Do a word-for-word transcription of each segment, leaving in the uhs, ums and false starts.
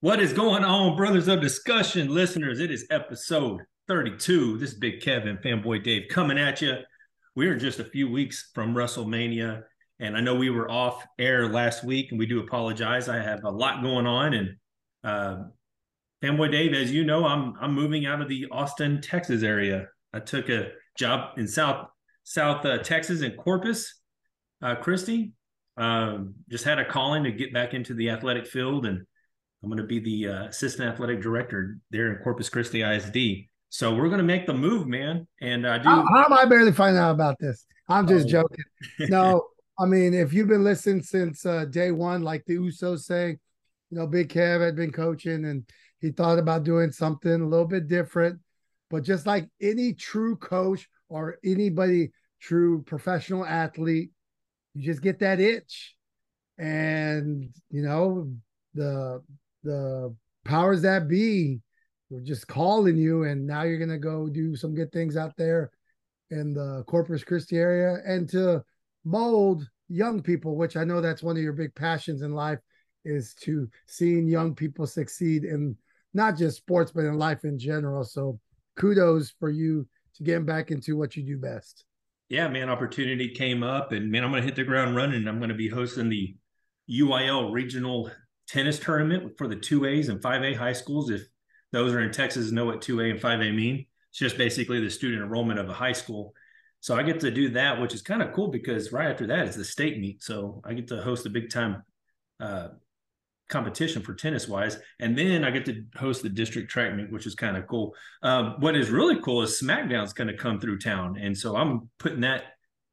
What is going on, brothers of discussion, listeners? It is episode thirty-two. This is Big Kevin, Fanboy Dave, coming at you. We are just a few weeks from WrestleMania, and I know we were off air last week, and we do apologize. I have a lot going on, and uh, Fanboy Dave, as you know, I'm I'm moving out of the Austin, Texas area. I took a job in South South uh, Texas in Corpus uh, Christi. Um, just had a calling to get back into the athletic field, and I'm going to be the uh, assistant athletic director there in Corpus Christi I S D. So we're going to make the move, man. And I do. How, how am I barely finding out about this? I'm just oh. joking. No, I mean, if you've been listening since uh, day one, like the Usos say, you know, Big Kev had been coaching and he thought about doing something a little bit different. But just like any true coach or anybody true professional athlete, you just get that itch. And, you know, the... the powers that be were just calling you, and now you're going to go do some good things out there in the Corpus Christi area and to mold young people, which I know that's one of your big passions in life, is to seeing young people succeed in not just sports, but in life in general. So kudos for you to getting back into what you do best. Yeah, man, opportunity came up, and man, I'm going to hit the ground running. I'm going to be hosting the U I L Regional Tennis tournament for the two A's and five A high schools. If those are in Texas, know what two A and five A mean. It's just basically the student enrollment of a high school. So I get to do that, which is kind of cool because right after that is the state meet. So I get to host a big time uh, competition for tennis wise. And then I get to host the district track meet, which is kind of cool. Um, what is really cool is SmackDown's going to come through town. And so I'm putting that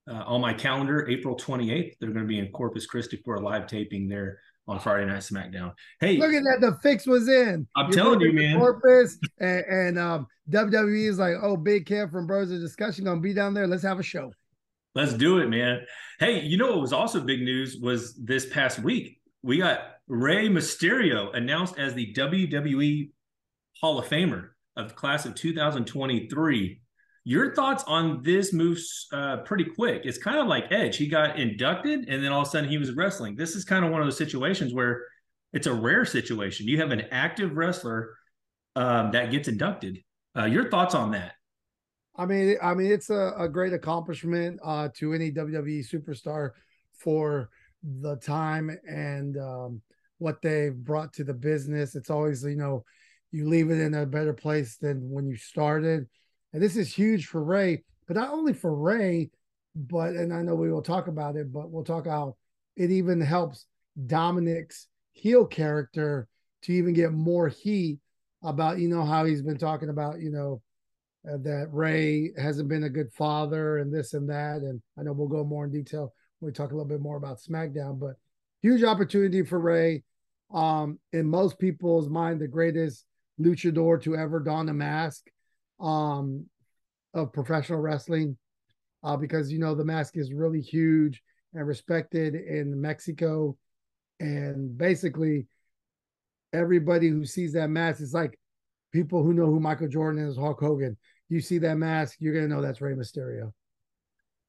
uh, on my calendar, April twenty-eighth. They're going to be in Corpus Christi for a live taping there on Friday Night SmackDown. Hey, look at that. The fix was in. I'm You're telling you, man. Corpus and, and um, W W E is like, oh, Big Kev from Bros of Discussion going to be down there. Let's have a show. Let's do it, man. Hey, you know what was also big news was this past week, we got Rey Mysterio announced as the W W E Hall of Famer of the class of two thousand twenty-three. Your thoughts on this move uh, pretty quick. It's kind of like Edge. He got inducted, and then all of a sudden he was wrestling. This is kind of one of those situations where it's a rare situation. You have an active wrestler um, that gets inducted. Uh, your thoughts on that? I mean, I mean, it's a, a great accomplishment uh, to any W W E superstar for the time and um, what they've brought to the business. It's always, you know, you leave it in a better place than when you started. And this is huge for Rey, but not only for Rey, but, and I know we will talk about it, but we'll talk how it even helps Dominic's heel character to even get more heat about, you know, how he's been talking about, you know, uh, that Rey hasn't been a good father and this and that. And I know we'll go more in detail when we talk a little bit more about SmackDown, but huge opportunity for Rey. Um, in most people's mind, the greatest luchador to ever don a mask um of professional wrestling, uh because you know the mask is really huge and respected in Mexico, and basically everybody who sees that mask is like people who know who Michael Jordan is, Hulk Hogan. You see that mask, you're gonna know that's Rey Mysterio.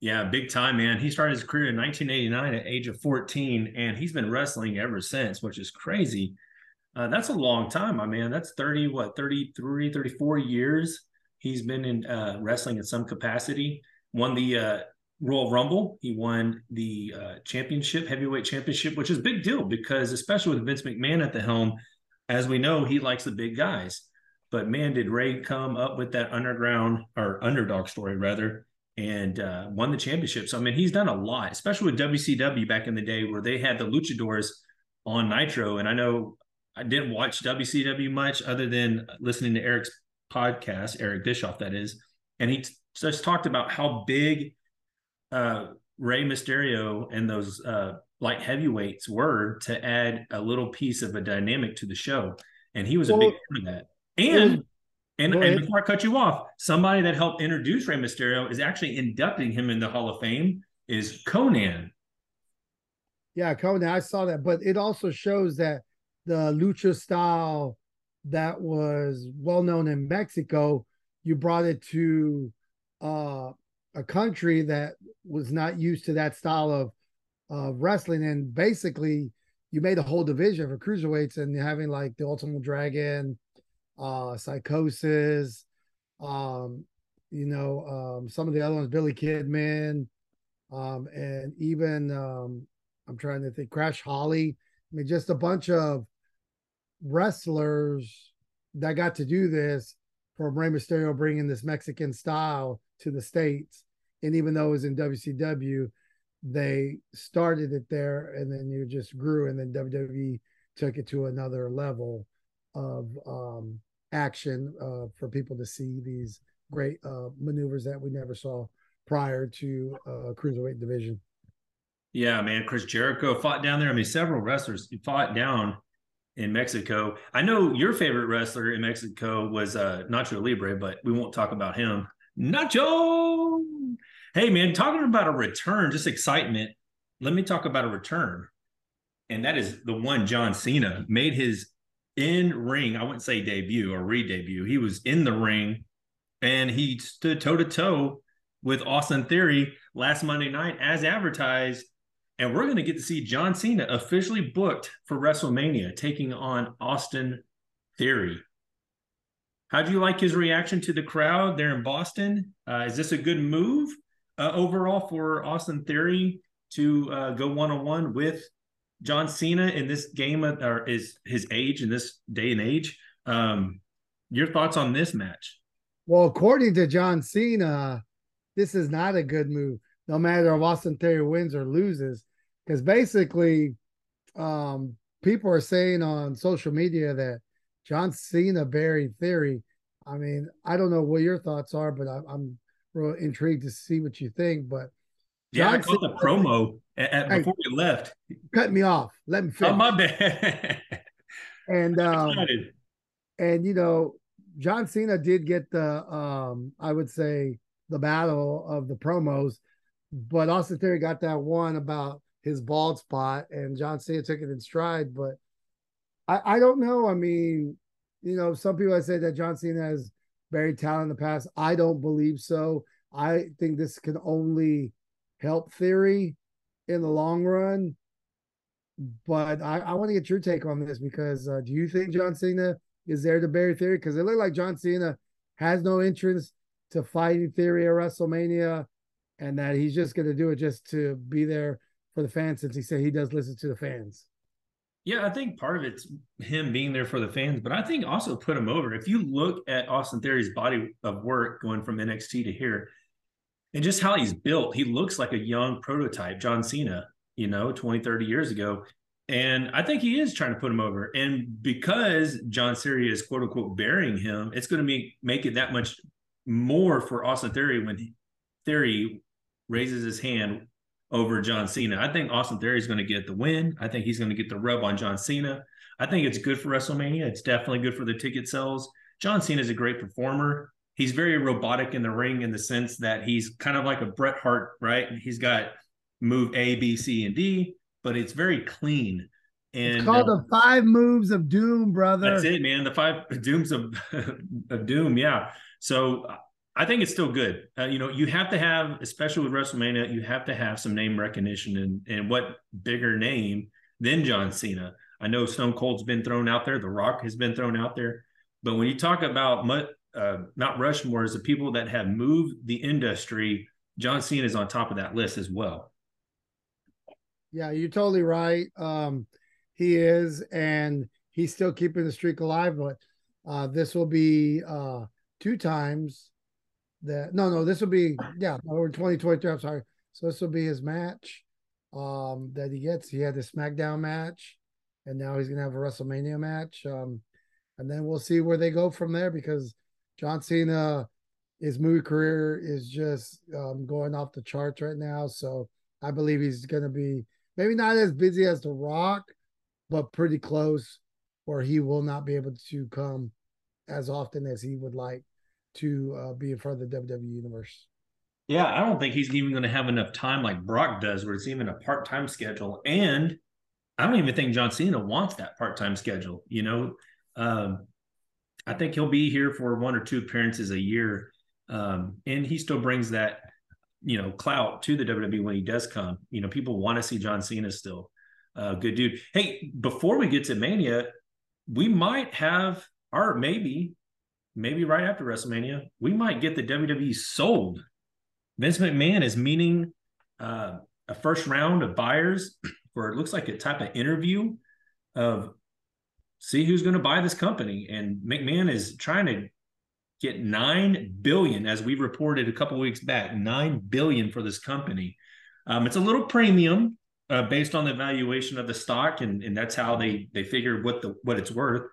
Yeah, big time, man. He started his career in nineteen eighty-nine at age of fourteen, and he's been wrestling ever since, which is crazy. Uh, that's a long time, my man. That's thirty what thirty-three thirty-four years he's been in uh, wrestling in some capacity. Won the uh, Royal Rumble. He won the uh, championship, heavyweight championship, which is a big deal because especially with Vince McMahon at the helm, as we know, he likes the big guys. But man, did Rey come up with that underground or underdog story rather, and uh, won the championship. So I mean, he's done a lot, especially with W C W back in the day where they had the luchadors on Nitro. And I know I didn't watch W C W much other than listening to Eric's podcast, Eric Bischoff, that is. And he just talked about how big uh, Rey Mysterio and those uh, light heavyweights were to add a little piece of a dynamic to the show. And he was well, a big part of that. And, and, and before I cut you off, somebody that helped introduce Rey Mysterio is actually inducting him in the Hall of Fame is Conan. Yeah, Conan, I saw that. But it also shows that the lucha style that was well known in Mexico, you brought it to uh, a country that was not used to that style of uh, wrestling. And basically you made the whole division for cruiserweights, and having like the Ultimate Dragon, uh, Psychosis, um, you know, um, some of the other ones, Billy Kidman, um, and even um, I'm trying to think, Crash Holly. I mean, just a bunch of wrestlers that got to do this, from Rey Mysterio bringing this Mexican style to the States. And even though it was in W C W, they started it there, and then you just grew, and then W W E took it to another level of um, action uh, for people to see these great uh, maneuvers that we never saw prior to uh, Cruiserweight division. Yeah, man, Chris Jericho fought down there. I mean, several wrestlers fought down in Mexico. I know your favorite wrestler in Mexico was uh, Nacho Libre, but we won't talk about him. Nacho! Hey, man, talking about a return, just excitement, let me talk about a return. And that is the one John Cena made his in-ring, I wouldn't say debut or re-debut. He was in the ring, and he stood toe-to-toe with Austin Theory last Monday night as advertised. And we're going to get to see John Cena officially booked for WrestleMania, taking on Austin Theory. How'd you like his reaction to the crowd there in Boston? Uh, is this a good move uh, overall for Austin Theory to uh, go one-on-one with John Cena in this game, of, or is his age in this day and age? Um, your thoughts on this match? Well, according to John Cena, this is not a good move, no matter if Austin Theory wins or loses, because basically um, people are saying on social media that John Cena buried Theory. I mean, I don't know what your thoughts are, but I, I'm real intrigued to see what you think. But John yeah, I caught the promo at, at, before hey, you left. Cut me off. Let me finish. Oh, my bad. and, um, and, you know, John Cena did get the, um, I would say, the battle of the promos. But Austin Theory got that one about his bald spot, and John Cena took it in stride. But I, I don't know. I mean, you know, some people have said that John Cena has buried talent in the past. I don't believe so. I think this can only help Theory in the long run. But I, I want to get your take on this, because uh, do you think John Cena is there to bury Theory? Because it looked like John Cena has no interest to fighting Theory at WrestleMania, and that he's just going to do it just to be there for the fans, since he said he does listen to the fans. Yeah, I think part of it's him being there for the fans, but I think also put him over. If you look at Austin Theory's body of work going from N X T to here, and just how he's built, he looks like a young prototype John Cena, you know, twenty, thirty years ago. And I think he is trying to put him over. And because John Cena is quote-unquote burying him, it's going to be, make it that much more for Austin Theory when Theory raises his hand over John Cena. I think Austin Theory is going to get the win. I think he's going to get the rub on John Cena. I think it's good for WrestleMania. It's definitely good for the ticket sales. John Cena is a great performer. He's very robotic in the ring, in the sense that he's kind of like a Bret Hart, right? He's got move A, B, C, and D, but it's very clean. And it's called uh, the five moves of doom, brother. That's it, man. The five dooms of, of doom. Yeah. So I think it's still good. Uh, you know, you have to have, especially with WrestleMania, you have to have some name recognition, and, and what bigger name than John Cena? I know Stone Cold's been thrown out there. The Rock has been thrown out there. But when you talk about uh, Mount Rushmore as the people that have moved the industry, John Cena is on top of that list as well. Yeah, you're totally right. Um, he is, and he's still keeping the streak alive. But uh, this will be uh, two times. That no, no, this will be yeah, over twenty twenty-three. I'm sorry. So this will be his match um that he gets. He had the SmackDown match, and now he's gonna have a WrestleMania match. Um, and then we'll see where they go from there, because John Cena, his movie career is just um going off the charts right now. So I believe he's gonna be maybe not as busy as The Rock, but pretty close, or he will not be able to come as often as he would like to uh, be in front of the W W E universe. Yeah, I don't think he's even going to have enough time like Brock does, where it's even a part-time schedule. And I don't even think John Cena wants that part-time schedule. You know, um, I think he'll be here for one or two appearances a year. Um, and he still brings that, you know, clout to the W W E when he does come. You know, people want to see John Cena still. Uh, good dude. Hey, before we get to Mania, we might have, or maybe, maybe right after WrestleMania, we might get the W W E sold. Vince McMahon is meeting uh, a first round of buyers for, it looks like, a type of interview of see who's going to buy this company. And McMahon is trying to get nine billion dollars, as we reported a couple weeks back, nine billion dollars for this company. Um, it's a little premium uh, based on the valuation of the stock, and, and that's how they they figure what the what it's worth.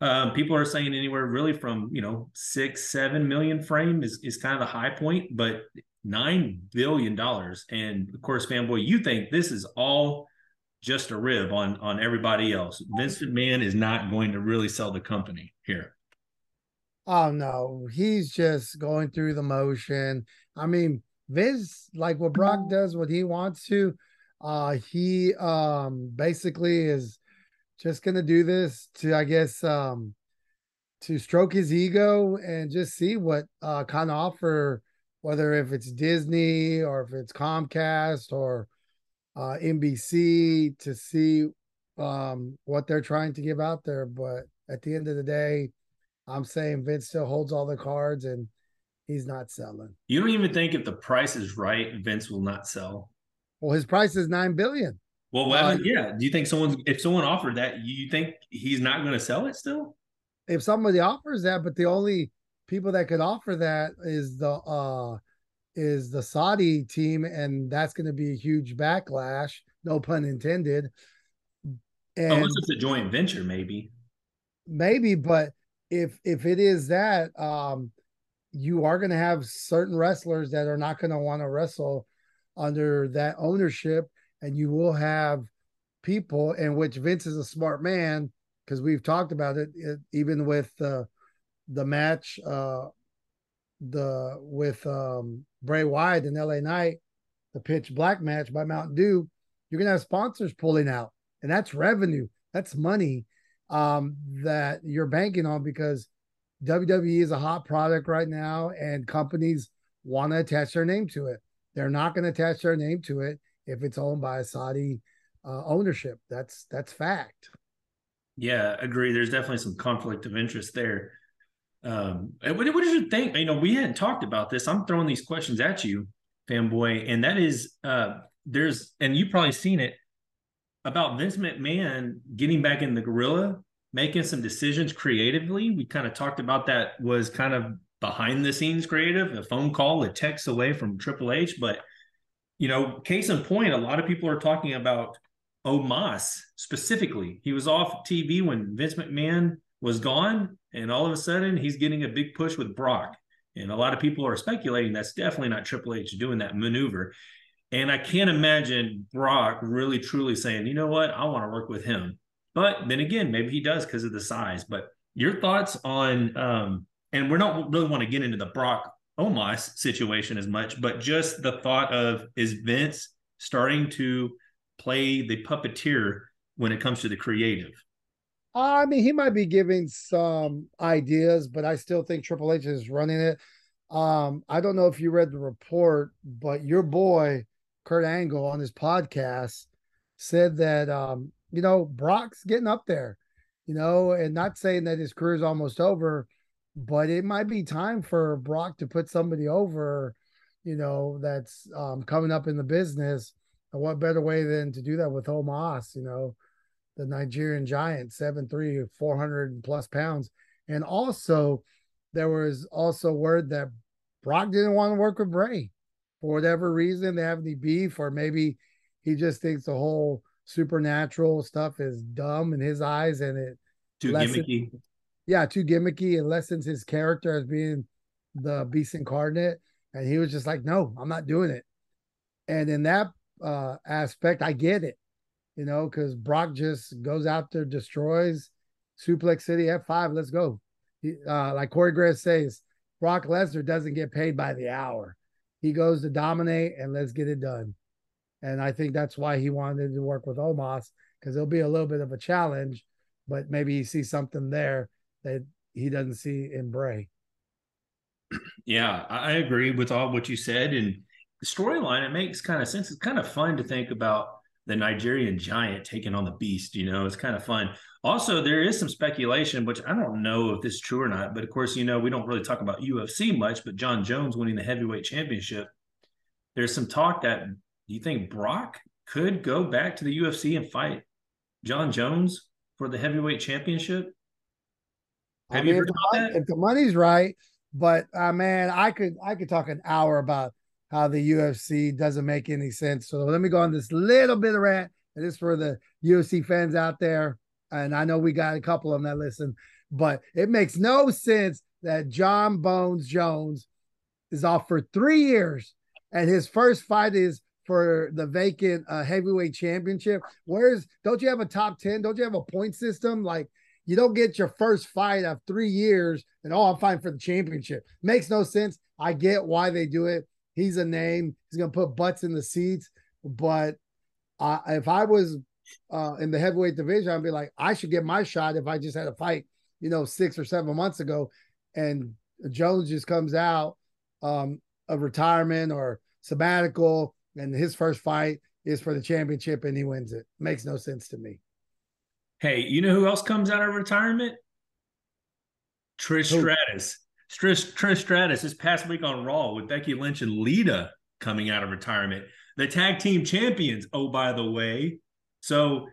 Um, people are saying anywhere really from, you know, six, seven million frame is, is kind of the high point, but nine billion dollars. And of course, fanboy, you think this is all just a rib on, on everybody else. Vince McMahon is not going to really sell the company here. Oh no, he's just going through the motion. I mean, Vince, like what Brock does, what he wants to, uh, he um, basically is just going to do this to, I guess, um, to stroke his ego and just see what uh, kind of offer, whether if it's Disney or if it's Comcast or uh, N B C, to see um, what they're trying to give out there. But at the end of the day, I'm saying Vince still holds all the cards and he's not selling. You don't even think if the price is right, Vince will not sell? Well, his price is nine billion dollars. Well, well uh, yeah. Do you think someone's, if someone offered that, you think he's not going to sell it still? If somebody offers that, but the only people that could offer that is the uh, is the Saudi team, and that's going to be a huge backlash. No pun intended. And unless it's a joint venture, maybe. Maybe, but if if it is that, um, you are going to have certain wrestlers that are not going to want to wrestle under that ownership. And you will have people, in which Vince is a smart man, because we've talked about it, it even with uh, the match uh, the with um, Bray Wyatt and L A Knight, the Pitch Black match by Mountain Dew. You're going to have sponsors pulling out, and that's revenue. That's money um, that you're banking on, because W W E is a hot product right now, and companies want to attach their name to it. They're not going to attach their name to it if it's owned by a Saudi uh, ownership. That's that's fact. Yeah, agree. There's definitely some conflict of interest there. Um, what, what did you think? You know, we hadn't talked about this. I'm throwing these questions at you, fanboy, and that is uh, there's, and you've probably seen it, about Vince McMahon getting back in the gorilla, making some decisions creatively. We kind of talked about that was kind of behind the scenes creative, a phone call, a text away from Triple H, but you know, case in point, a lot of people are talking about Omos specifically. He was off T V when Vince McMahon was gone, and all of a sudden he's getting a big push with Brock. And a lot of people are speculating that's definitely not Triple H doing that maneuver. And I can't imagine Brock really truly saying, you know what, I want to work with him. But then again, maybe he does because of the size. But your thoughts on, um, and we don't really want to get into the Brock Omos situation as much, but just the thought of, is Vince starting to play the puppeteer when it comes to the creative? I mean, he might be giving some ideas, but I still think Triple H is running it. Um, I don't know if you read the report, but your boy, Kurt Angle, on his podcast said that, um, you know, Brock's getting up there, you know, and not saying that his career is almost over, but it might be time for Brock to put somebody over, you know, that's um, coming up in the business. And what better way than to do that with Omos, you know, the Nigerian giant, seven three, four hundred plus pounds. And also, there was also word that Brock didn't want to work with Bray for whatever reason. They have any beef, or maybe he just thinks the whole supernatural stuff is dumb in his eyes, and it too gimmicky. Yeah, too gimmicky. It lessens his character as being the beast incarnate. And he was just like, no, I'm not doing it. And in that uh, aspect, I get it, you know, because Brock just goes out there, destroys Suplex City, F five, let's go. He, uh, like Corey Graves says, Brock Lesnar doesn't get paid by the hour. He goes to dominate and let's get it done. And I think that's why he wanted to work with Omos, because it'll be a little bit of a challenge, but maybe he sees something there that he doesn't see in Bray. Yeah, I agree with all what you said. And the storyline, it makes kind of sense. It's kind of fun to think about the Nigerian giant taking on the beast, you know, it's kind of fun. Also, there is some speculation, which I don't know if this is true or not, but of course, you know, we don't really talk about U F C much, but John Jones winning the heavyweight championship. There's some talk that, do you think Brock could go back to the U F C and fight John Jones for the heavyweight championship? Have I mean, you ever thought that? If the money's right, but uh, man, I could, I could talk an hour about how the U F C doesn't make any sense. So let me go on this little bit of rant. It is for the U F C fans out there. And I know we got a couple of them that listen, but it makes no sense that John Bones Jones is off for three years and his first fight is for the vacant uh, heavyweight championship. Where's, don't you have a top ten? Don't you have a point system? Like, you don't get your first fight after three years and, oh, I'm fighting for the championship. Makes no sense. I get why they do it. He's a name. He's going to put butts in the seats. But uh, if I was uh, in the heavyweight division, I'd be like, I should get my shot if I just had a fight, you know, six or seven months ago. And Jones just comes out um, of retirement or sabbatical, and his first fight is for the championship, and he wins it. Makes no sense to me. Hey, you know who else comes out of retirement? Trish who? Stratus. Trish, Trish Stratus this past week on Raw with Becky Lynch and Lita coming out of retirement. The tag team champions, oh, by the way. So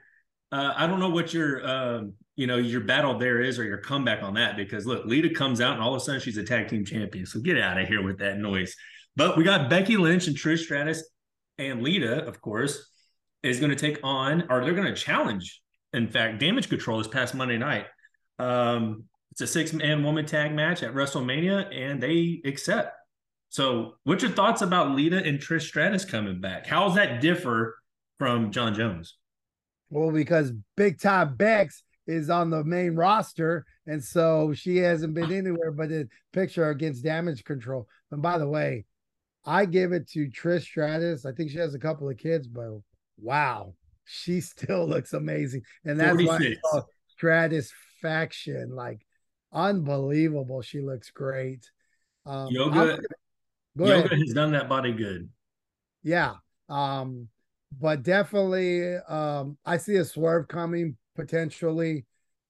uh, I don't know what your, uh, you know, your battle there is or your comeback on that, because, look, Lita comes out and all of a sudden she's a tag team champion. So get out of here with that noise. But we got Becky Lynch and Trish Stratus, and Lita, of course, is going to take on, or they're going to challenge, in fact, Damage Control this past Monday night. Um, it's a six-man woman tag match at WrestleMania, and they accept. So what's your thoughts about Lita and Trish Stratus coming back? How does that differ from John Jones? Well, because Big Time Bex is on the main roster, and so she hasn't been anywhere but a picture against Damage Control. And by the way, I give it to Trish Stratus. I think she has a couple of kids, but wow, she still looks amazing. And that's why I saw Stratus faction. Like, unbelievable. She looks great. Um, Yoga, go Yoga ahead. Has done that body good. Yeah. Um, but definitely, um, I see a swerve coming potentially.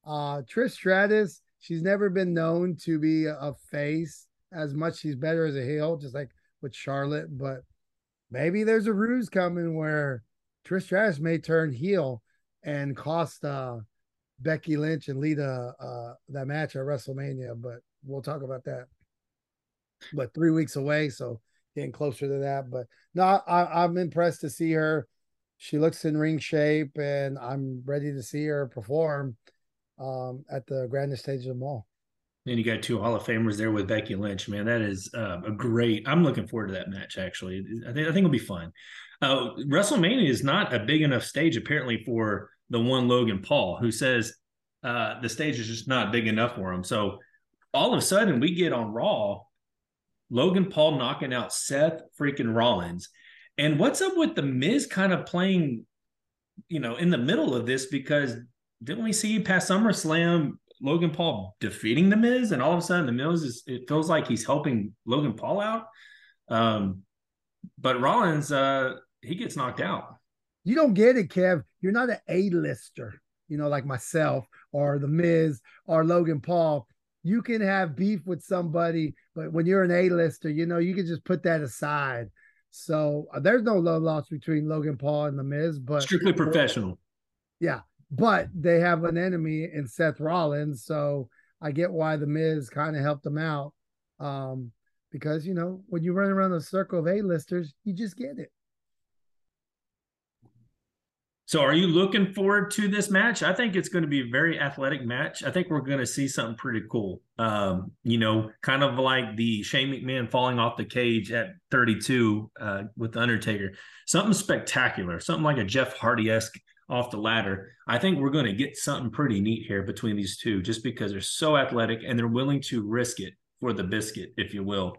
Uh, Trish Stratus, she's never been known to be a face as much. She's better as a heel, just like with Charlotte, but maybe there's a ruse coming where Trish Stratus may turn heel and cost uh, Becky Lynch and Lita uh, that match at WrestleMania, but we'll talk about that. But three weeks away, so getting closer to that. But no, I, I'm impressed to see her. She looks in ring shape, and I'm ready to see her perform um, at the grandest stage of them all. And you got two Hall of Famers there with Becky Lynch, man. That is uh, a great. I'm looking forward to that match. Actually, I think I think it'll be fun. Uh, WrestleMania is not a big enough stage apparently for the one Logan Paul, who says uh, the stage is just not big enough for him. So all of a sudden, we get on Raw, Logan Paul knocking out Seth freaking Rollins, and what's up with the Miz kind of playing, you know, in the middle of this? Because didn't we see past SummerSlam Logan Paul defeating The Miz, and all of a sudden The Miz is, it feels like he's helping Logan Paul out. Um, but Rollins, uh, he gets knocked out. You don't get it, Kev. You're not an A-lister, you know, like myself or The Miz or Logan Paul. You can have beef with somebody, but when you're an A-lister, you know, you can just put that aside. So uh, there's no love lost between Logan Paul and The Miz, but strictly professional. Yeah. But they have an enemy in Seth Rollins, so I get why The Miz kind of helped them out. Um, because, you know, when you run around a circle of A-listers, you just get it. So are you looking forward to this match? I think it's going to be a very athletic match. I think we're going to see something pretty cool. Um, you know, kind of like the Shane McMahon falling off the cage at thirty-two uh, with The Undertaker. Something spectacular, something like a Jeff Hardy-esque off the ladder. I think we're going to get something pretty neat here between these two, just because they're so athletic and they're willing to risk it for the biscuit, if you will.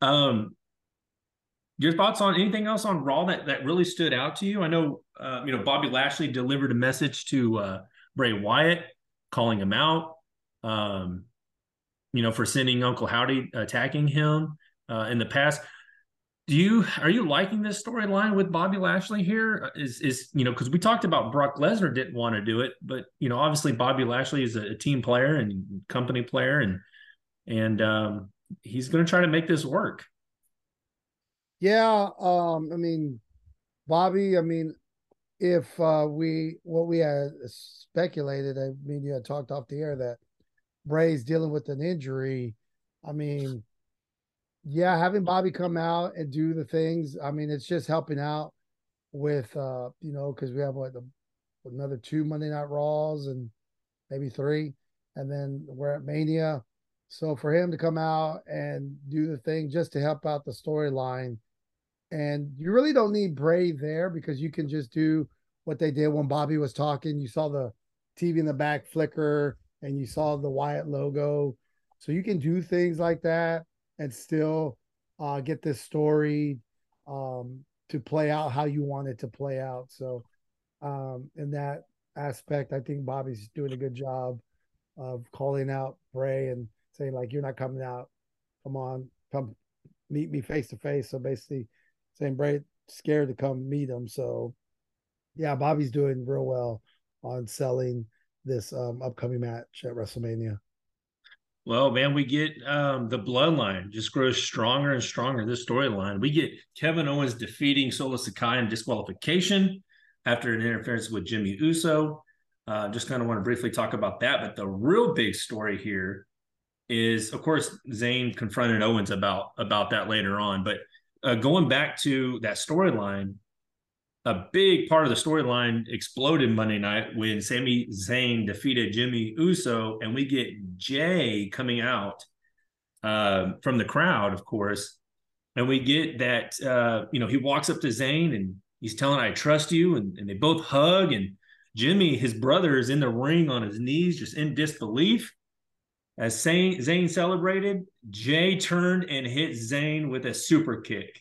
Um, your thoughts on anything else on Raw that, that really stood out to you? I know, uh, you know, Bobby Lashley delivered a message to uh, Bray Wyatt, calling him out, um, you know, for sending Uncle Howdy attacking him uh, in the past. Do you are you liking this storyline with Bobby Lashley here? Is is you know because we talked about Brock Lesnar didn't want to do it, but you know obviously Bobby Lashley is a, a team player and company player, and and um, he's going to try to make this work. Yeah, um, I mean, Bobby. I mean, if uh, we what we had speculated, I mean, you had talked off the air that Bray's dealing with an injury. I mean. Yeah, having Bobby come out and do the things, I mean, it's just helping out with, uh, you know, because we have what the, another two Monday Night Raws and maybe three, and then we're at Mania. So for him to come out and do the thing just to help out the storyline, and you really don't need Bray there because you can just do what they did when Bobby was talking. You saw the T V in the back flicker, and you saw the Wyatt logo. So you can do things like that and still uh, get this story um, to play out how you want it to play out. So um, in that aspect, I think Bobby's doing a good job of calling out Bray and saying, like, you're not coming out. Come on, come meet me face to face. So basically saying Bray's scared to come meet him. So, yeah, Bobby's doing real well on selling this um, upcoming match at WrestleMania. Well, man, we get um, the bloodline just grows stronger and stronger. This storyline, we get Kevin Owens defeating Solo Sikoa in disqualification after an interference with Jimmy Uso. Uh, just kind of want to briefly talk about that. But the real big story here is, of course, Zayn confronted Owens about about that later on. But uh, going back to that storyline, a big part of the storyline exploded Monday night when Sami Zayn defeated Jimmy Uso, and we get Jey coming out uh, from the crowd, of course. And we get that, uh, you know, he walks up to Zayn and he's telling, I trust you. And, and they both hug. And Jimmy, his brother, is in the ring on his knees, just in disbelief. As Zayn, Zayn celebrated, Jey turned and hit Zayn with a super kick.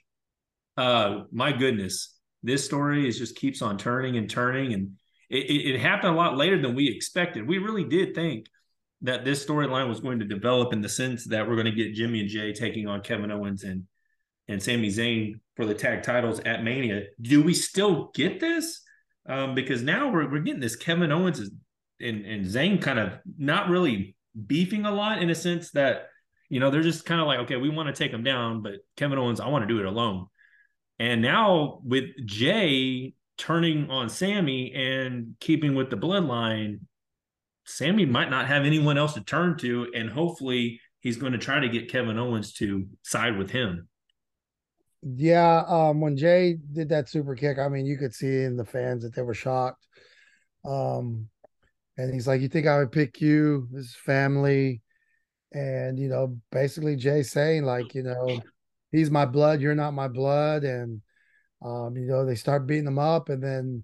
Uh, my goodness. This story is just keeps on turning and turning, and it, it, it happened a lot later than we expected. We really did think that this storyline was going to develop in the sense that we're going to get Jimmy and Jey taking on Kevin Owens and, and Sami Zayn for the tag titles at Mania. Do we still get this? Um, because now we're we're getting this Kevin Owens and, and Zayn kind of not really beefing a lot in a sense that, you know, they're just kind of like, okay, we want to take him down, but Kevin Owens, I want to do it alone. And now with Jey turning on Sami and keeping with the bloodline, Sami might not have anyone else to turn to, and hopefully he's going to try to get Kevin Owens to side with him. Yeah, um, when Jey did that super kick, I mean, you could see in the fans that they were shocked. Um, and he's like, you think I would pick you, this family? And, you know, basically Jey saying like, you know, he's my blood, you're not my blood. And, um, you know, they start beating him up. And then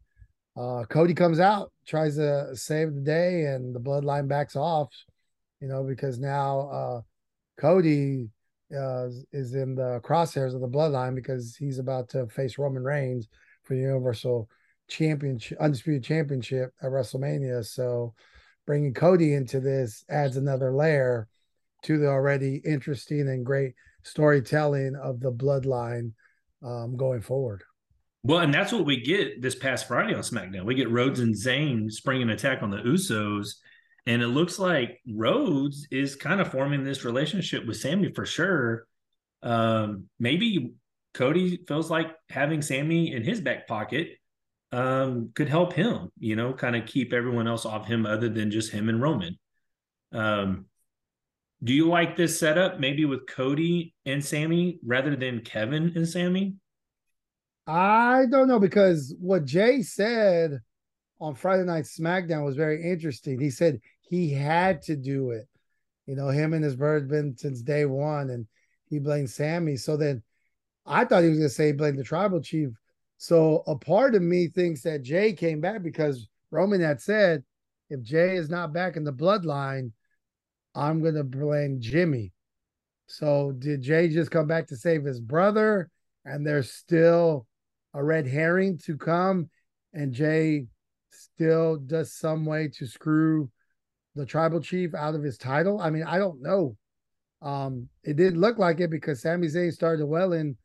uh, Cody comes out, tries to save the day, and the bloodline backs off, you know, because now uh, Cody uh, is in the crosshairs of the bloodline because he's about to face Roman Reigns for the Universal Championship, Undisputed Championship at WrestleMania. So bringing Cody into this adds another layer to the already interesting and great storytelling of the bloodline um, going forward. Well, and that's what we get this past Friday on SmackDown. We get Rhodes and Zayn springing an attack on the Usos, and it looks like Rhodes is kind of forming this relationship with Sami for sure. Um, maybe Cody feels like having Sami in his back pocket um, could help him, you know, kind of keep everyone else off him other than just him and Roman. Um, Do you like this setup, maybe with Cody and Sami rather than Kevin and Sami? I don't know, because what Jey said on Friday Night SmackDown was very interesting. He said he had to do it. You know, him and his brother have been since day one, and he blamed Sami. So then I thought he was going to say he blamed the tribal chief. So a part of me thinks that Jey came back because Roman had said, if Jey is not back in the bloodline, I'm going to blame Jimmy. So did Jey just come back to save his brother, and there's still a red herring to come, and Jey still does some way to screw the tribal chief out of his title? I mean, I don't know. Um, it didn't look like it because Sami Zayn started welling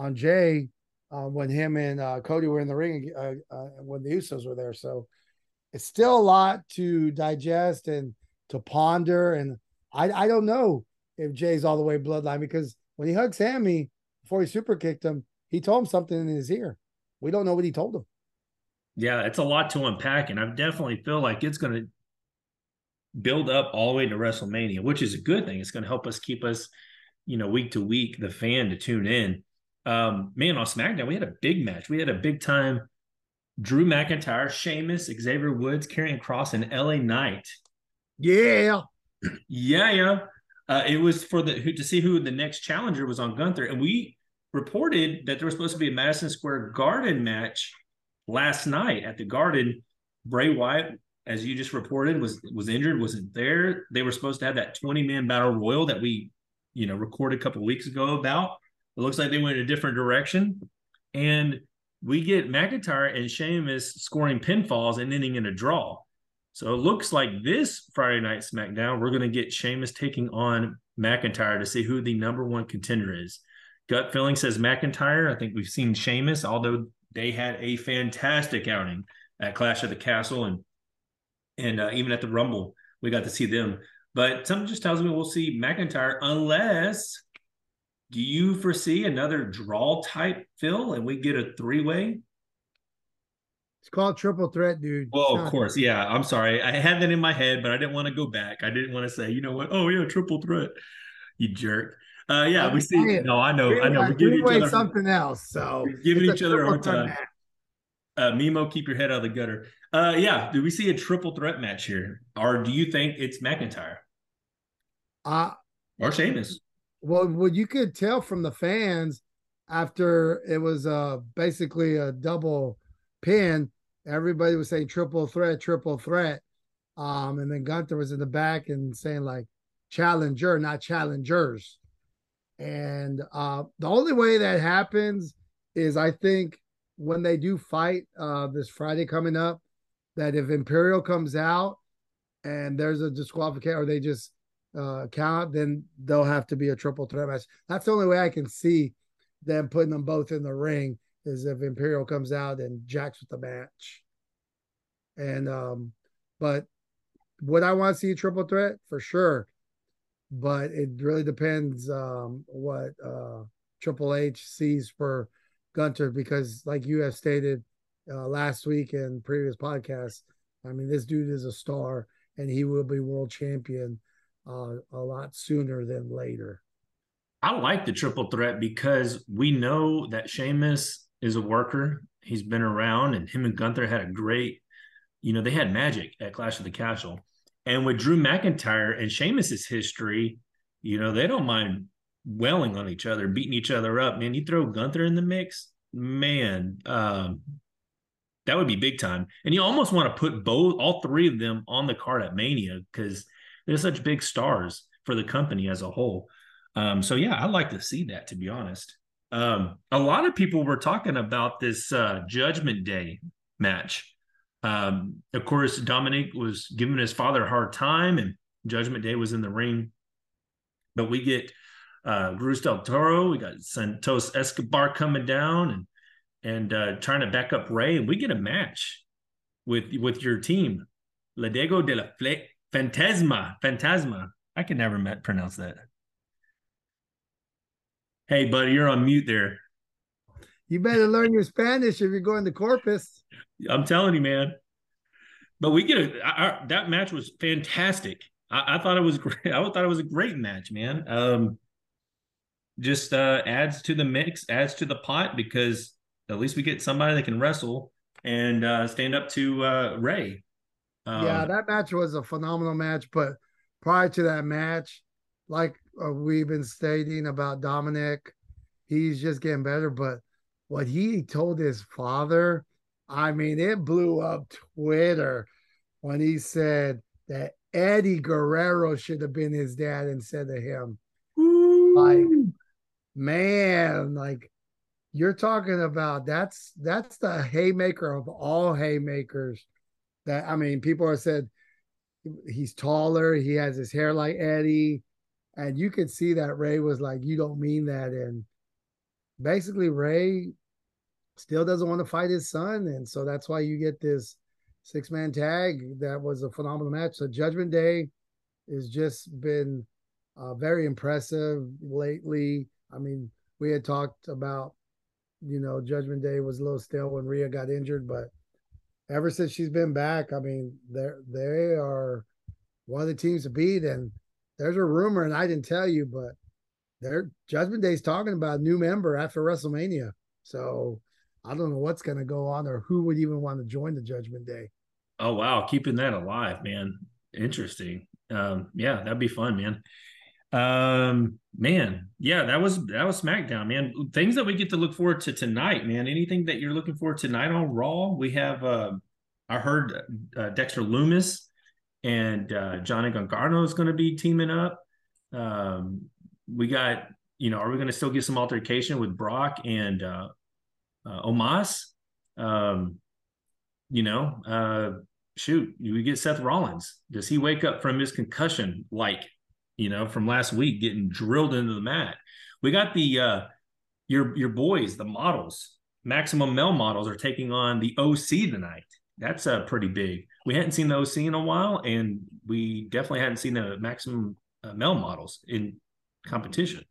on Jey uh, when him and uh, Cody were in the ring uh, uh, when the Usos were there. So it's still a lot to digest and to ponder. And I, I don't know if Jey's all the way bloodline, because when he hugged Sammy before he super kicked him, he told him something in his ear. We don't know what he told him. Yeah, it's a lot to unpack, and I definitely feel like it's going to build up all the way to WrestleMania, which is a good thing. It's going to help us keep us, you know, week to week, the fan to tune in. Um, man, on SmackDown, we had a big match. We had a big time Drew McIntyre, Sheamus, Xavier Woods, Karrion Kross, and L A Knight. Yeah. yeah, yeah. Uh, it was for the who, to see who the next challenger was on Gunther, and we reported that there was supposed to be a Madison Square Garden match last night at the Garden. Bray Wyatt, as you just reported, was was injured, wasn't there. They were supposed to have that twenty-man battle royal that we, you know, recorded a couple of weeks ago about. It looks like they went in a different direction. And we get McIntyre and Sheamus scoring pinfalls and ending in a draw. So it looks like this Friday night SmackDown, we're going to get Sheamus taking on McIntyre to see who the number one contender is. Gut feeling says McIntyre. I think we've seen Sheamus, although they had a fantastic outing at Clash of the Castle, and and uh, even at the Rumble, we got to see them. But something just tells me we'll see McIntyre, unless do you foresee another draw type fill and we get a three-way? It's called triple threat, dude. Well, of course. Yeah, I'm sorry. I had that in my head, but I didn't want to go back. I didn't want to say, you know what? Oh, yeah, triple threat. You jerk. Uh, yeah, I'm we see. Saying, no, I know. I know. We're giving each other something else. So we're giving each other our time. Uh, Mimo, keep your head out of the gutter. Uh, yeah. Do we see a triple threat match here, or do you think it's McIntyre uh, or Sheamus? Well, well, you could tell from the fans after it was uh, basically a double pin. Everybody was saying triple threat, triple threat, um, and then Gunther was in the back and saying like challenger, not challengers. And uh, the only way that happens is, I think, when they do fight uh, this Friday coming up, that if Imperial comes out and there's a disqualification or they just uh, count, then they'll have to be a triple threat match. That's the only way I can see them putting them both in the ring, is if Imperial comes out and jacks with the match. And um, but would I want to see a triple threat? For sure. But it really depends um, what uh, Triple H sees for Gunther, because like you have stated uh, last week and previous podcasts, I mean, this dude is a star, and he will be world champion uh, a lot sooner than later. I like the triple threat because we know that Sheamus is a worker. He's been around, and him and Gunther had a great, you know, they had magic at Clash of the Castle. And with Drew McIntyre and Sheamus's history, you know, they don't mind wailing on each other, beating each other up. Man, you throw Gunther in the mix, man, um, that would be big time. And you almost want to put both, all three of them on the card at Mania, because they're such big stars for the company as a whole. Um, so, yeah, I'd like to see that, to be honest. Um, a lot of people were talking about this uh, Judgment Day match. Um, of course, Dominic was giving his father a hard time, and Judgment Day was in the ring. But we get uh, Cruz del Toro, we got Santos Escobar coming down and and uh, trying to back up Rey, and we get a match with with your team, Legado de la Fle- Fantasma, Fantasma. I can never met, pronounce that. Hey, buddy, you're on mute there. You better learn your Spanish if you're going to Corpus. I'm telling you, man. But we get a, I, I, that match was fantastic. I, I thought it was great. I thought it was a great match, man. Um, just uh, adds to the mix, adds to the pot, because at least we get somebody that can wrestle and uh, stand up to uh, Rey. Um, yeah, that match was a phenomenal match. But prior to that match, like uh, we've been stating about Dominic, he's just getting better. But what he told his father, I mean, it blew up Twitter when he said that Eddie Guerrero should have been his dad instead of him. Ooh. Like, man, like you're talking about, that's that's the haymaker of all haymakers. That, I mean, people have said he's taller, he has his hair like Eddie, and you could see that Rey was like, you don't mean that. And basically Rey still doesn't want to fight his son. And so that's why you get this six-man tag. That was a phenomenal match. So Judgment Day has just been uh, very impressive lately. I mean, we had talked about, you know, Judgment Day was a little stale when Rhea got injured, but ever since she's been back, I mean, they're, they are one of the teams to beat. And there's a rumor, and I didn't tell you, but their Judgment Day's talking about a new member after WrestleMania. So I don't know what's going to go on or who would even want to join the Judgment Day. Oh, wow. Keeping that alive, man. Interesting. Um, yeah, that'd be fun, man. Um, man, yeah, that was, that was SmackDown, man. Things that we get to look forward to tonight, man. Anything that you're looking forward to tonight on Raw? We have, uh, I heard uh, Dexter Lumis and uh, Johnny Gargano is going to be teaming up. Um, we got, you know, are we going to still get some altercation with Brock and uh, uh, Omos? Um, you know, uh, shoot, we get Seth Rollins. Does he wake up from his concussion like, you know, from last week, getting drilled into the mat? We got the, uh, your, your boys, the models, Maximum Male Models are taking on the O C tonight. That's a uh, pretty big. We hadn't seen the O C in a while, and we definitely hadn't seen the Maximum uh, Male Models in competition.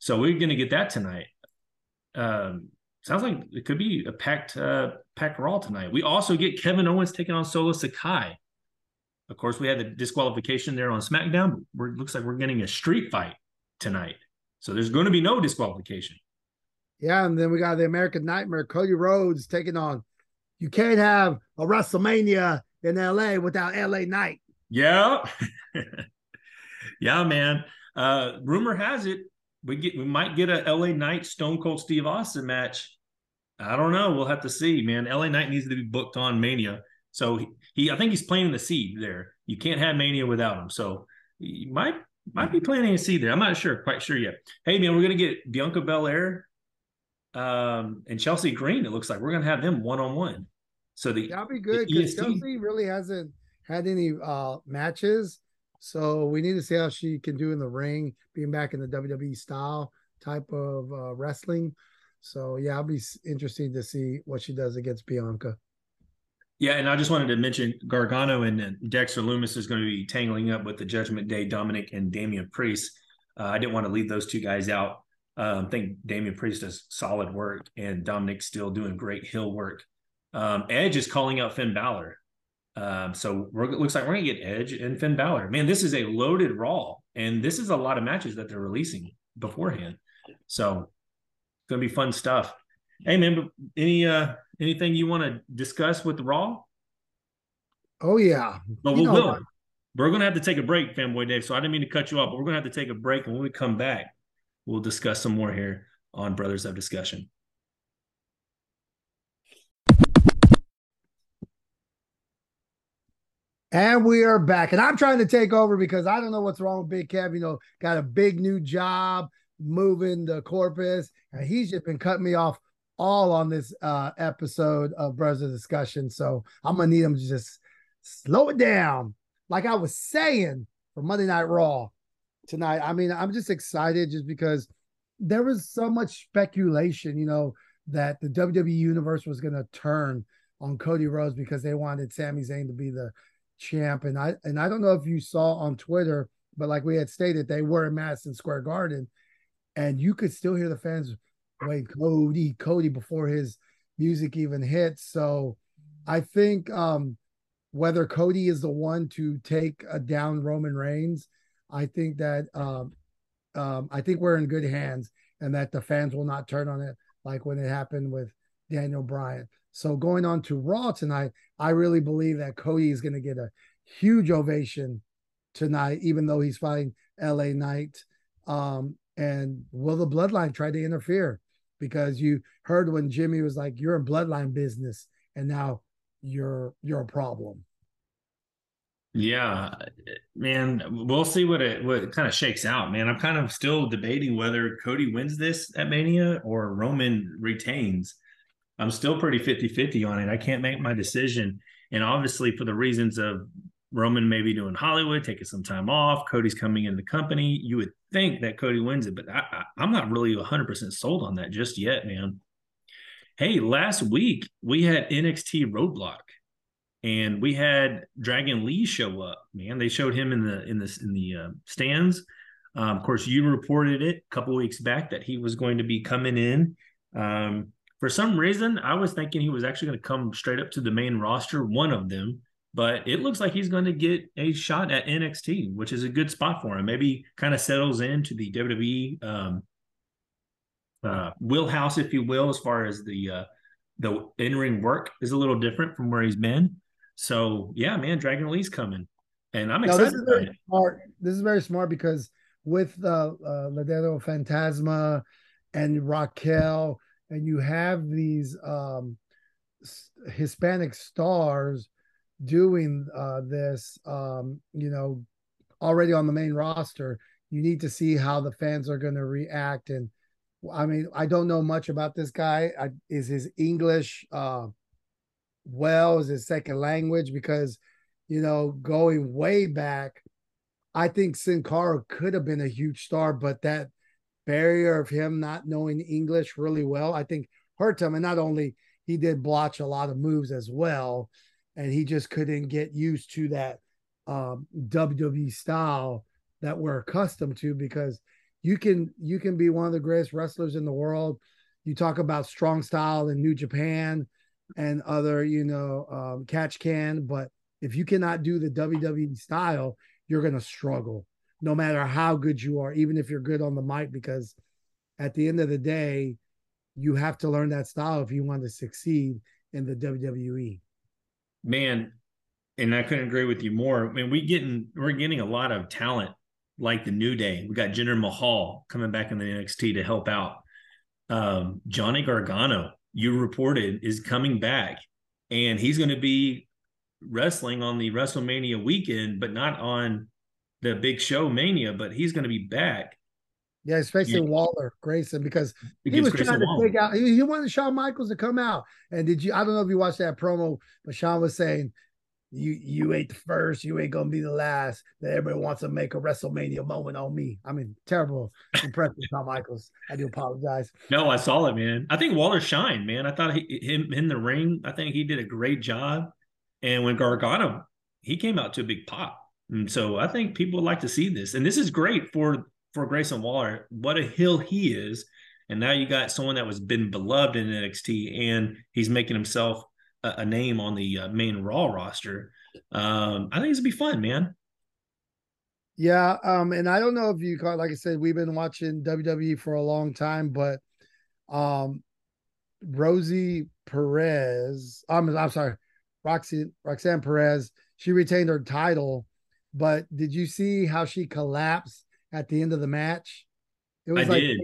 So we're going to get that tonight. Um, sounds like it could be a packed, uh, packed Raw tonight. We also get Kevin Owens taking on Solo Sakai. Of course, we had the disqualification there on SmackDown, but we're, looks like we're getting a street fight tonight. So there's going to be no disqualification. Yeah, and then we got the American Nightmare, Cody Rhodes, taking on. You can't have a WrestleMania in L A without L A Knight. Yeah. Yeah, man. Uh, rumor has it, we get we might get a L A Knight Stone Cold Steve Austin match. I don't know. We'll have to see, man. L A Knight needs to be booked on Mania. So he, he, I think he's planting the seed there. You can't have Mania without him. So he might might be planting a seed there. I'm not sure, quite sure yet. Hey, man, we're gonna get Bianca Belair um, and Chelsea Green. It looks like we're gonna have them one on one. So the that'll be good because Chelsea really hasn't had any uh, matches. So we need to see how she can do in the ring, being back in the W W E style type of uh, wrestling. So yeah, I'll be interested to see what she does against Bianca. Yeah, and I just wanted to mention Gargano and Dexter Lumis is going to be tangling up with the Judgment Day, Dominic and Damian Priest. Uh, I didn't want to leave those two guys out. Um, I think Damian Priest does solid work, and Dominic's still doing great heel work. Um, Edge is calling out Finn Balor. Um, so we're, it looks like we're going to get Edge and Finn Balor. Man, this is a loaded Raw, and this is a lot of matches that they're releasing beforehand. So it's going to be fun stuff. Hey, man, any uh, anything you want to discuss with Raw? Oh, yeah. But we'll, we'll, we're going to have to take a break, Fanboy Dave, so I didn't mean to cut you off, but we're going to have to take a break. And when we come back, we'll discuss some more here on Brothers of Discussion. And we are back. And I'm trying to take over because I don't know what's wrong with Big Kev. You know, got a big new job, moving to Corpus, and he's just been cutting me off all on this uh, episode of Brothers of Discussion. So I'm going to need him to just slow it down. Like I was saying for Monday Night Raw tonight, I mean, I'm just excited just because there was so much speculation, you know, that the W W E Universe was going to turn on Cody Rhodes because they wanted Sami Zayn to be the champ. And I, and I don't know if you saw on Twitter, but like we had stated, they were in Madison Square Garden, and you could still hear the fans wait, Cody, Cody, before his music even hits. So I think um, whether Cody is the one to take uh, down Roman Reigns, I think that um, um, I think we're in good hands, and that the fans will not turn on it like when it happened with Daniel Bryan. So going on to Raw tonight, I really believe that Cody is going to get a huge ovation tonight, even though he's fighting L A Knight. Um, and will the Bloodline try to interfere? Because you heard when Jimmy was like, you're in Bloodline business, and now you're you're a problem. Yeah, man, we'll see what it, what it kind of shakes out, man. I'm kind of still debating whether Cody wins this at Mania or Roman retains. I'm still pretty fifty-fifty on it. I can't make my decision. And obviously for the reasons of Roman maybe doing Hollywood, taking some time off, Cody's coming in the company, you would think that Cody wins it, but I, I, I'm not really one hundred percent sold on that just yet, man. Hey, last week we had N X T Roadblock, and we had Dragon Lee show up. Man, they showed him in the in the in the uh, stands. Um, of course, you reported it a couple weeks back that he was going to be coming in. Um, for some reason, I was thinking he was actually going to come straight up to the main roster, one of them. But it looks like he's going to get a shot at N X T, which is a good spot for him. Maybe kind of settles into the W W E um, uh, wheelhouse, if you will, as far as the uh, the in-ring work is a little different from where he's been. So, yeah, man, Dragon Lee's coming. And I'm excited. No, this is very about it. Smart. This is very smart because with uh, uh, Ladero Fantasma and Raquel, and you have these um, Hispanic stars doing uh, this, um, you know, already on the main roster, you need to see how the fans are going to react. And I mean, I don't know much about this guy. I, is his English uh, well? Is his second language? Because, you know, going way back, I think Sin Cara could have been a huge star, but that barrier of him not knowing English really well, I think hurt him. And not only he did blotch a lot of moves as well, and he just couldn't get used to that um, W W E style that we're accustomed to, because you can you can be one of the greatest wrestlers in the world. You talk about strong style in New Japan and other, you know, um, catch can, but if you cannot do the W W E style, you're going to struggle no matter how good you are, even if you're good on the mic, because at the end of the day, you have to learn that style if you want to succeed in the W W E. Man, and I couldn't agree with you more. I mean, we getting we're getting a lot of talent like the New Day. We got Jinder Mahal coming back in the N X T to help out. Um, Johnny Gargano, you reported, is coming back, and he's going to be wrestling on the WrestleMania weekend, but not on the Big Show Mania. But he's going to be back. Yeah, especially you, Waller, Grayson, because he was Grayson trying to Waller. Take out. He, he wanted Shawn Michaels to come out. And did you? I don't know if you watched that promo, but Shawn was saying, "You you ain't the first. You ain't gonna be the last. That everybody wants to make a WrestleMania moment on me." I mean, terrible impression, Shawn Michaels. I do apologize. No, I saw it, man. I think Waller shined, man. I thought he, him in the ring. I think he did a great job. And when Gargano, he came out to a big pop. And so I think people like to see this, and this is great for. For Grayson Waller, what a heel he is. And now you got someone that was been beloved in N X T, and he's making himself a, a name on the uh, main Raw roster. Um, I think it's going to be fun, man. Yeah, um, and I don't know if you caught, like I said, we've been watching W W E for a long time, but um, Rosie Perez, I'm, I'm sorry, Roxy, Roxanne Perez, she retained her title, but did you see how she collapsed at the end of the match? It was I like did.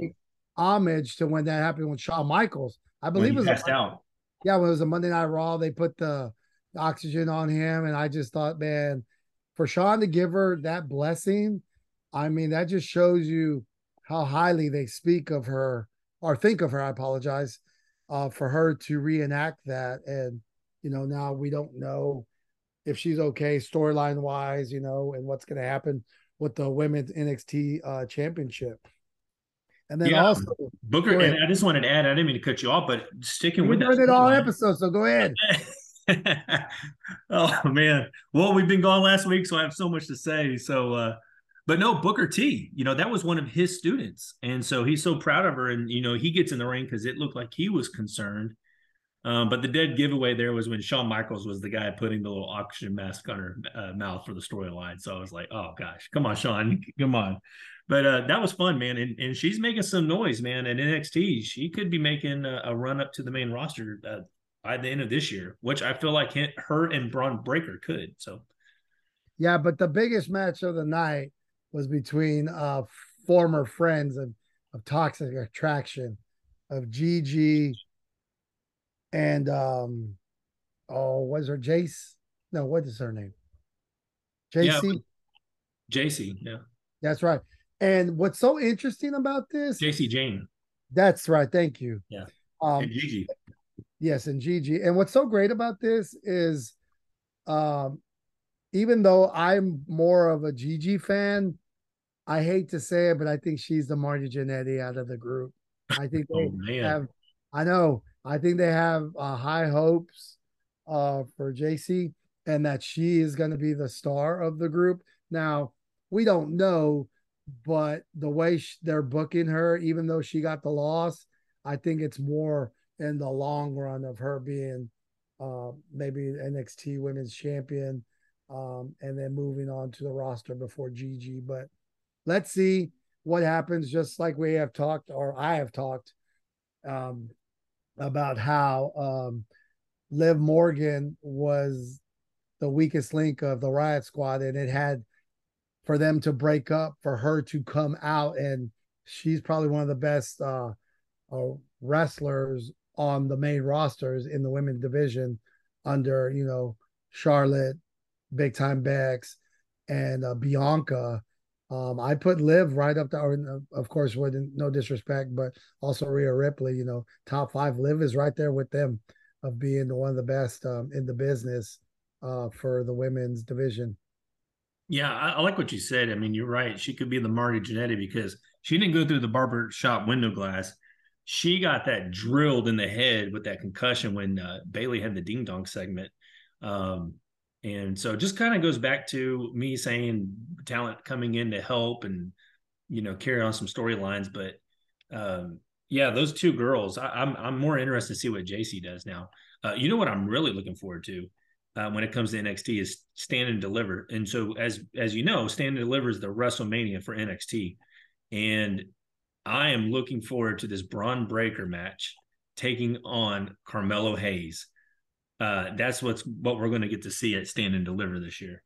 homage to when that happened with Shawn Michaels. I believe when it was a, out. Yeah, when it was a Monday Night Raw, they put the, the oxygen on him, and I just thought, man, for Shawn to give her that blessing, I mean, that just shows you how highly they speak of her, or think of her, I apologize, uh, for her to reenact that. And, you know, now we don't know if she's okay storyline-wise, you know, and what's going to happen with the women's N X T uh, championship. And then yeah. also Booker, and I just wanted to add, I didn't mean to cut you off, but sticking we with that. We heard it all episode, so go ahead. Oh man. Well, we've been gone last week, so I have so much to say. So, uh, but no, Booker T, you know, that was one of his students. And so he's so proud of her, and, you know, he gets in the ring because it looked like he was concerned. Um, but the dead giveaway there was when Shawn Michaels was the guy putting the little oxygen mask on her uh, mouth for the storyline. So I was like, oh, gosh, come on, Shawn, come on. But uh, that was fun, man. And, and she's making some noise, man. At N X T, she could be making a, a run up to the main roster uh, by the end of this year, which I feel like her and Braun Breaker could. So, yeah, but the biggest match of the night was between uh, former friends of, of Toxic Attraction, of Gigi and um oh was her Jace no what is her name Jacy yeah, Jacy yeah that's right. And what's so interesting about this, Jacy Jayne, that's right, thank you, yeah, um and Gigi. Yes, and Gigi. And what's so great about this is um even though I'm more of a Gigi fan, I hate to say it, but I think she's the Marty Jannetty out of the group. I think they oh, man. have, I know, I think they have uh, high hopes uh, for Jacy, and that she is going to be the star of the group. Now, we don't know, but the way she, they're booking her, even though she got the loss, I think it's more in the long run of her being uh, maybe N X T Women's Champion, um, and then moving on to the roster before Gigi. But let's see what happens, just like we have talked, or I have talked um, about how um, Liv Morgan was the weakest link of the Riot Squad, and it had for them to break up, for her to come out, and she's probably one of the best uh, uh, wrestlers on the main rosters in the women's division under, you know, Charlotte, Big Time Bex, and uh, Bianca. Um, I put Liv right up there, of course, with no disrespect, but also Rhea Ripley, you know, top five. Liv is right there with them of being one of the best um, in the business uh, for the women's division. Yeah, I, I like what you said. I mean, you're right. She could be the Marty Jannetty because she didn't go through the barber shop window glass. She got that drilled in the head with that concussion when uh, Bayley had the ding dong segment. Um, And so it just kind of goes back to me saying talent coming in to help and, you know, carry on some storylines. But, um, yeah, those two girls, I, I'm I'm more interested to see what Jacy does now. Uh, you know what I'm really looking forward to uh, when it comes to N X T is Stand and Deliver. And so, as as you know, Stand and Deliver is the WrestleMania for N X T. And I am looking forward to this Braun Breaker match taking on Carmelo Hayes. Uh, that's what's what we're going to get to see at Stand and Deliver this year.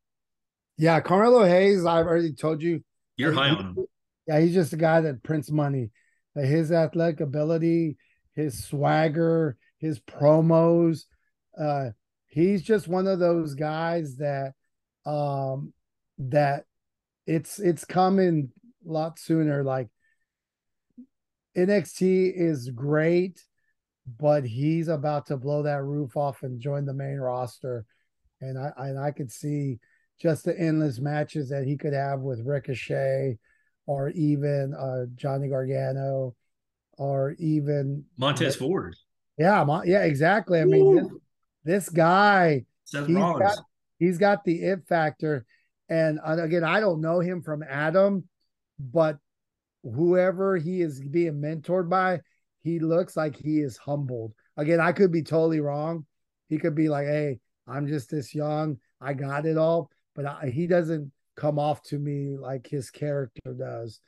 Yeah, Carmelo Hayes, I've already told you. You're high on him. Yeah, he's just a guy that prints money. His athletic ability, his swagger, his promos. Uh, he's just one of those guys that um, that it's it's coming a lot sooner. Like, N X T is great, but he's about to blow that roof off and join the main roster. And I and I could see just the endless matches that he could have with Ricochet, or even uh, Johnny Gargano, or even Montez Ford. Yeah, Mon- yeah, exactly. I mean, this, this guy, Seth Rollins, he's got, he's got the it factor. And again, I don't know him from Adam, but whoever he is being mentored by, he looks like he is humbled. Again, I could be totally wrong. He could be like, hey, I'm just this young. I got it all. But I, he doesn't come off to me like his character does.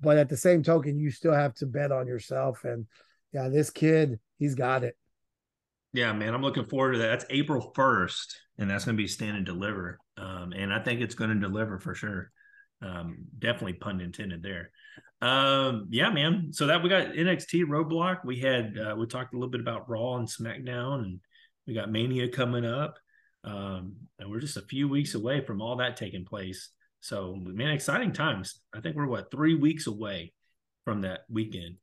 But at the same token, you still have to bet on yourself. And, yeah, this kid, he's got it. Yeah, man, I'm looking forward to that. That's April first, and that's going to be Stand and Deliver. Um, and I think it's going to deliver for sure. Um, definitely pun intended there. Um, yeah, man. So that we got N X T Roadblock. We had uh, we talked a little bit about Raw and SmackDown, and we got Mania coming up. Um, and we're just a few weeks away from all that taking place. So, man, exciting times. I think we're what three weeks away from that weekend.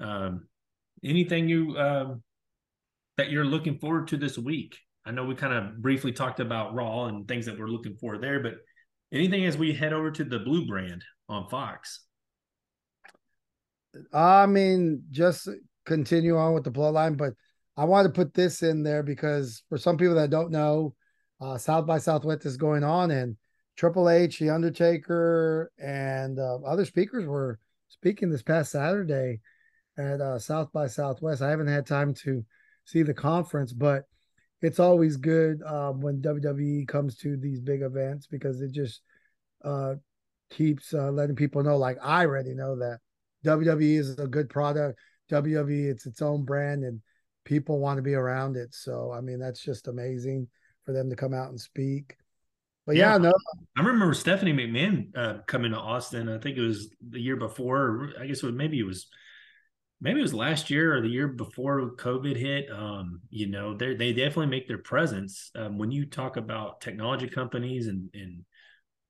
Um, anything you um that you're looking forward to this week? I know we kind of briefly talked about Raw and things that we're looking for there, but anything as we head over to the Blue Brand on Fox? I mean, just continue on with the bloodline, but I wanted to put this in there because for some people that don't know, uh, South by Southwest is going on, and Triple H, The Undertaker, and uh, other speakers were speaking this past Saturday at uh, South by Southwest. I haven't had time to see the conference, but it's always good um, when W W E comes to these big events because it just uh, keeps uh, letting people know, like I already know that W W E is a good product. W W E, it's its own brand, and people want to be around it. So, I mean, that's just amazing for them to come out and speak. But, yeah, yeah no. I remember Stephanie McMahon uh, coming to Austin. I think it was the year before. I guess it was, maybe it was – Maybe it was last year or the year before COVID hit. Um, you know, they they definitely make their presence. Um, when you talk about technology companies and, and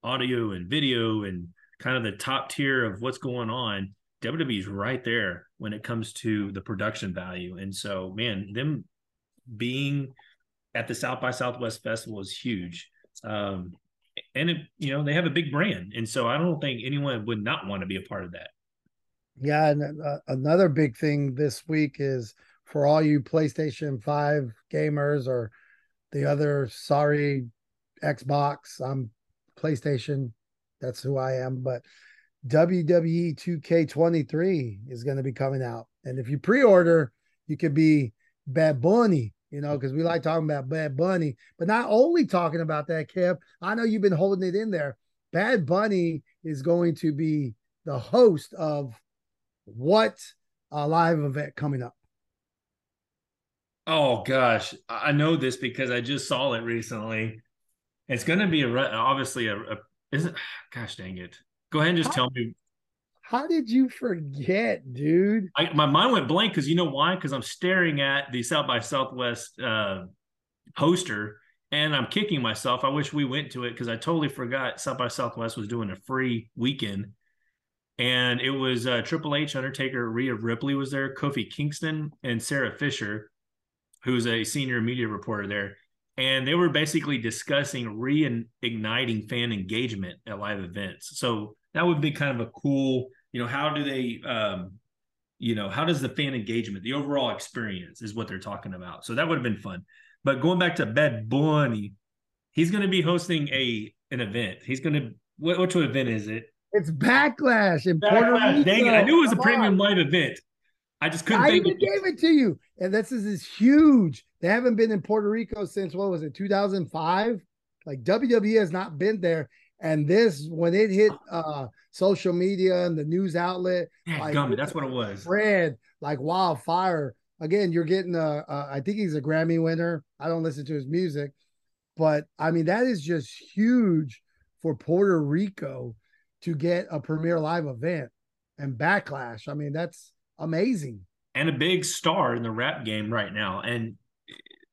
audio and video and kind of the top tier of what's going on, W W E is right there when it comes to the production value. And so, man, them being at the South by Southwest Festival is huge. Um, and, it, you know, they have a big brand. And so I don't think anyone would not want to be a part of that. Yeah. And uh, another big thing this week is for all you PlayStation five gamers or the other, sorry, Xbox, I'm PlayStation. That's who I am. But W W E two K twenty-three is going to be coming out. And if you pre-order, you could be Bad Bunny, you know, because we like talking about Bad Bunny. But not only talking about that, Kev, I know you've been holding it in there. Bad Bunny is going to be the host of what a live event coming up. Oh, gosh. I know this because I just saw it recently. It's going to be, a obviously, a, a isn't, gosh dang it. Go ahead and just how, tell me. How did you forget, dude? I, my mind went blank because you know why? Because I'm staring at the South by Southwest uh, poster, and I'm kicking myself. I wish we went to it because I totally forgot South by Southwest was doing a free weekend. And it was uh, Triple H, Undertaker, Rhea Ripley was there, Kofi Kingston, and Sarah Fisher, who's a senior media reporter there. And they were basically discussing reigniting fan engagement at live events. So that would be kind of a cool, you know, how do they, um, you know, how does the fan engagement, the overall experience is what they're talking about. So that would have been fun. But going back to Bad Bunny, he's going to be hosting a an event. He's going to, what, which event is it? It's Backlash in Backlash. Puerto Rico. Dang it. I knew it was Come a premium on. live event. I just couldn't I think even of gave it to you. And this is, is huge. They haven't been in Puerto Rico since, what was it, two thousand five? Like, W W E has not been there. And this, when it hit uh, social media and the news outlet. Yeah, like, gummy, that's what it was. Spread like wildfire. Again, you're getting, a, a, I think he's a Grammy winner. I don't listen to his music. But, I mean, that is just huge for Puerto Rico to get a premier live event and Backlash. I mean, that's amazing. And a big star in the rap game right now. And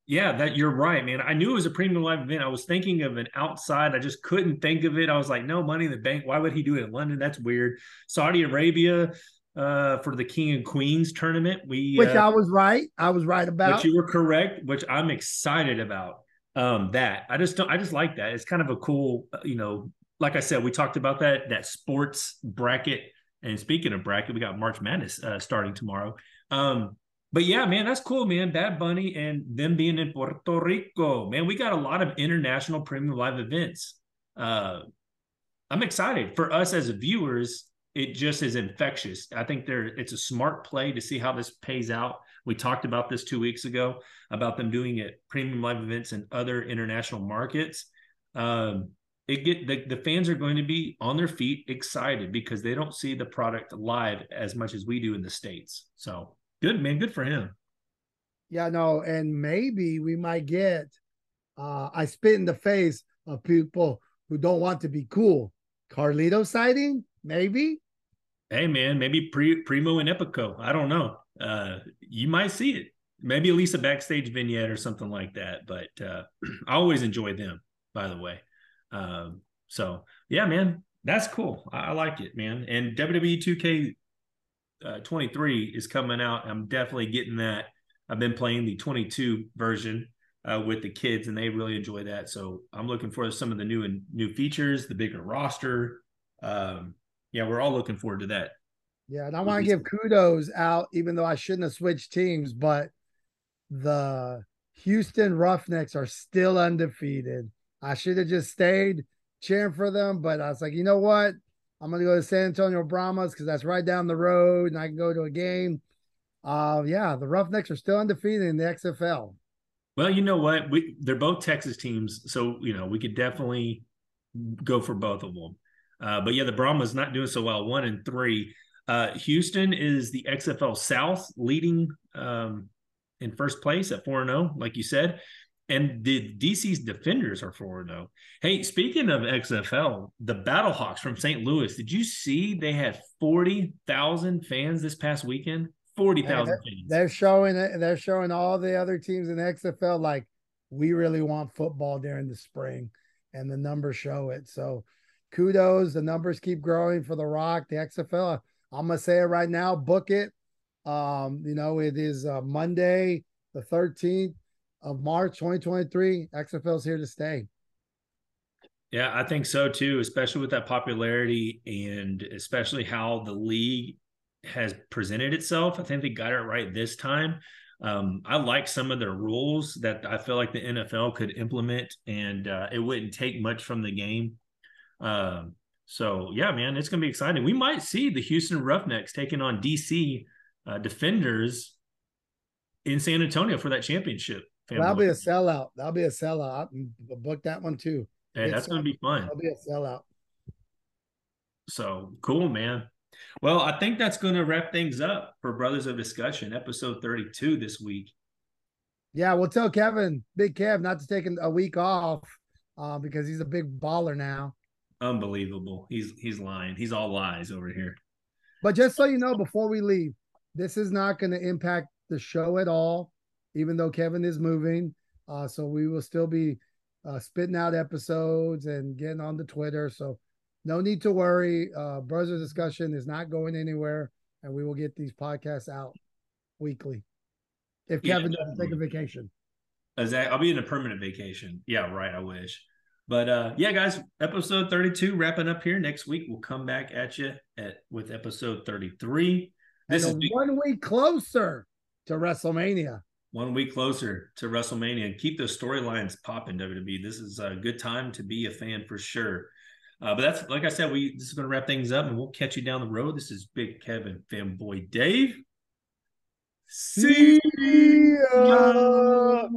yeah, that you're right, man. I knew it was a premium live event. I was thinking of an outside. I just couldn't think of it. I was like, no, Money in the Bank. Why would he do it in London? That's weird. Saudi Arabia uh, for the King and Queens tournament. We Which uh, I was right. I was right about. Which you were correct, which I'm excited about um, that. I just don't, I just like that. It's kind of a cool, you know, like I said, we talked about that, that sports bracket. And speaking of bracket, we got March Madness uh, starting tomorrow. Um, but yeah, man, that's cool, man. Bad Bunny and them being in Puerto Rico, man, we got a lot of international premium live events. Uh, I'm excited for us as viewers. It just is infectious. I think there it's a smart play to see how this pays out. We talked about this two weeks ago about them doing it premium live events in other international markets. Um, It get the, the fans are going to be on their feet excited because they don't see the product live as much as we do in the States. So good, man. Good for him. Yeah, no. And maybe we might get, uh, I spit in the face of people who don't want to be cool. Carlito sighting, maybe. Hey, man, maybe Pri- Primo and Epico. I don't know. Uh, you might see it. Maybe at least a backstage vignette or something like that. But uh, I always enjoy them, by the way. Um, so yeah, man, that's cool. I, I like it, man. And W W E two K twenty-three is coming out. I'm definitely getting that. I've been playing the twenty-two version, uh, with the kids and they really enjoy that. So I'm looking for some of the new and new features, the bigger roster. Um, yeah, we're all looking forward to that. Yeah. And I want to give kudos out, even though I shouldn't have switched teams, but the Houston Roughnecks are still undefeated. I should have just stayed cheering for them, but I was like, you know what? I'm going to go to San Antonio Brahmas because that's right down the road and I can go to a game. Uh, yeah, the Roughnecks are still undefeated in the X F L. Well, you know what? We, they're both Texas teams, so, you know, we could definitely go for both of them. Uh, but, yeah, the Brahmas not doing so well, one and three. Uh, Houston is the X F L South leading um, in first place at four and oh, like you said. And the D C's Defenders are four and oh. Hey, speaking of X F L, the Battlehawks from Saint Louis, did you see they had forty thousand fans this past weekend? forty thousand fans. They're showing it. They're showing all the other teams in the X F L like, we really want football during the spring, and the numbers show it. So kudos. The numbers keep growing for The Rock, the X F L. I'm going to say it right now. Book it. Um, you know, it is uh, Monday, the thirteenth. Of March twenty twenty-three, X F L's here to stay. Yeah, I think so too, especially with that popularity and especially how the league has presented itself. I think they got it right this time. Um, I like some of their rules that I feel like the N F L could implement, and uh, it wouldn't take much from the game. Um, so, yeah, man, it's going to be exciting. We might see the Houston Roughnecks taking on D C uh, Defenders in San Antonio for that championship. Family. That'll be a sellout. That'll be a sellout. I'll book that one too. Hey, that's going to be fun. That'll be a sellout. So, cool, man. Well, I think that's going to wrap things up for Brothers of Discussion, episode thirty-two this week. Yeah, we'll tell Kevin, Big Kev, not to take a week off uh, because he's a big baller now. Unbelievable. He's he's lying. He's all lies over here. But just so you know, before we leave, this is not going to impact the show at all, even though Kevin is moving. Uh, so we will still be uh, spitting out episodes and getting on the Twitter. So no need to worry. Uh, Brothers Discussion is not going anywhere, and we will get these podcasts out weekly. If yeah, Kevin doesn't take a vacation. Exactly. I'll be in a permanent vacation. Yeah, right. I wish. But, uh, yeah, guys, episode thirty-two wrapping up here. Next week, we'll come back at you at, with episode thirty-three. This and is one week closer to WrestleMania. One week closer to WrestleMania. Keep those storylines popping, W W E. This is a good time to be a fan for sure. Uh, but that's, like I said, we this is going to wrap things up, and we'll catch you down the road. This is Big Kevin Fanboy Dave. See ya.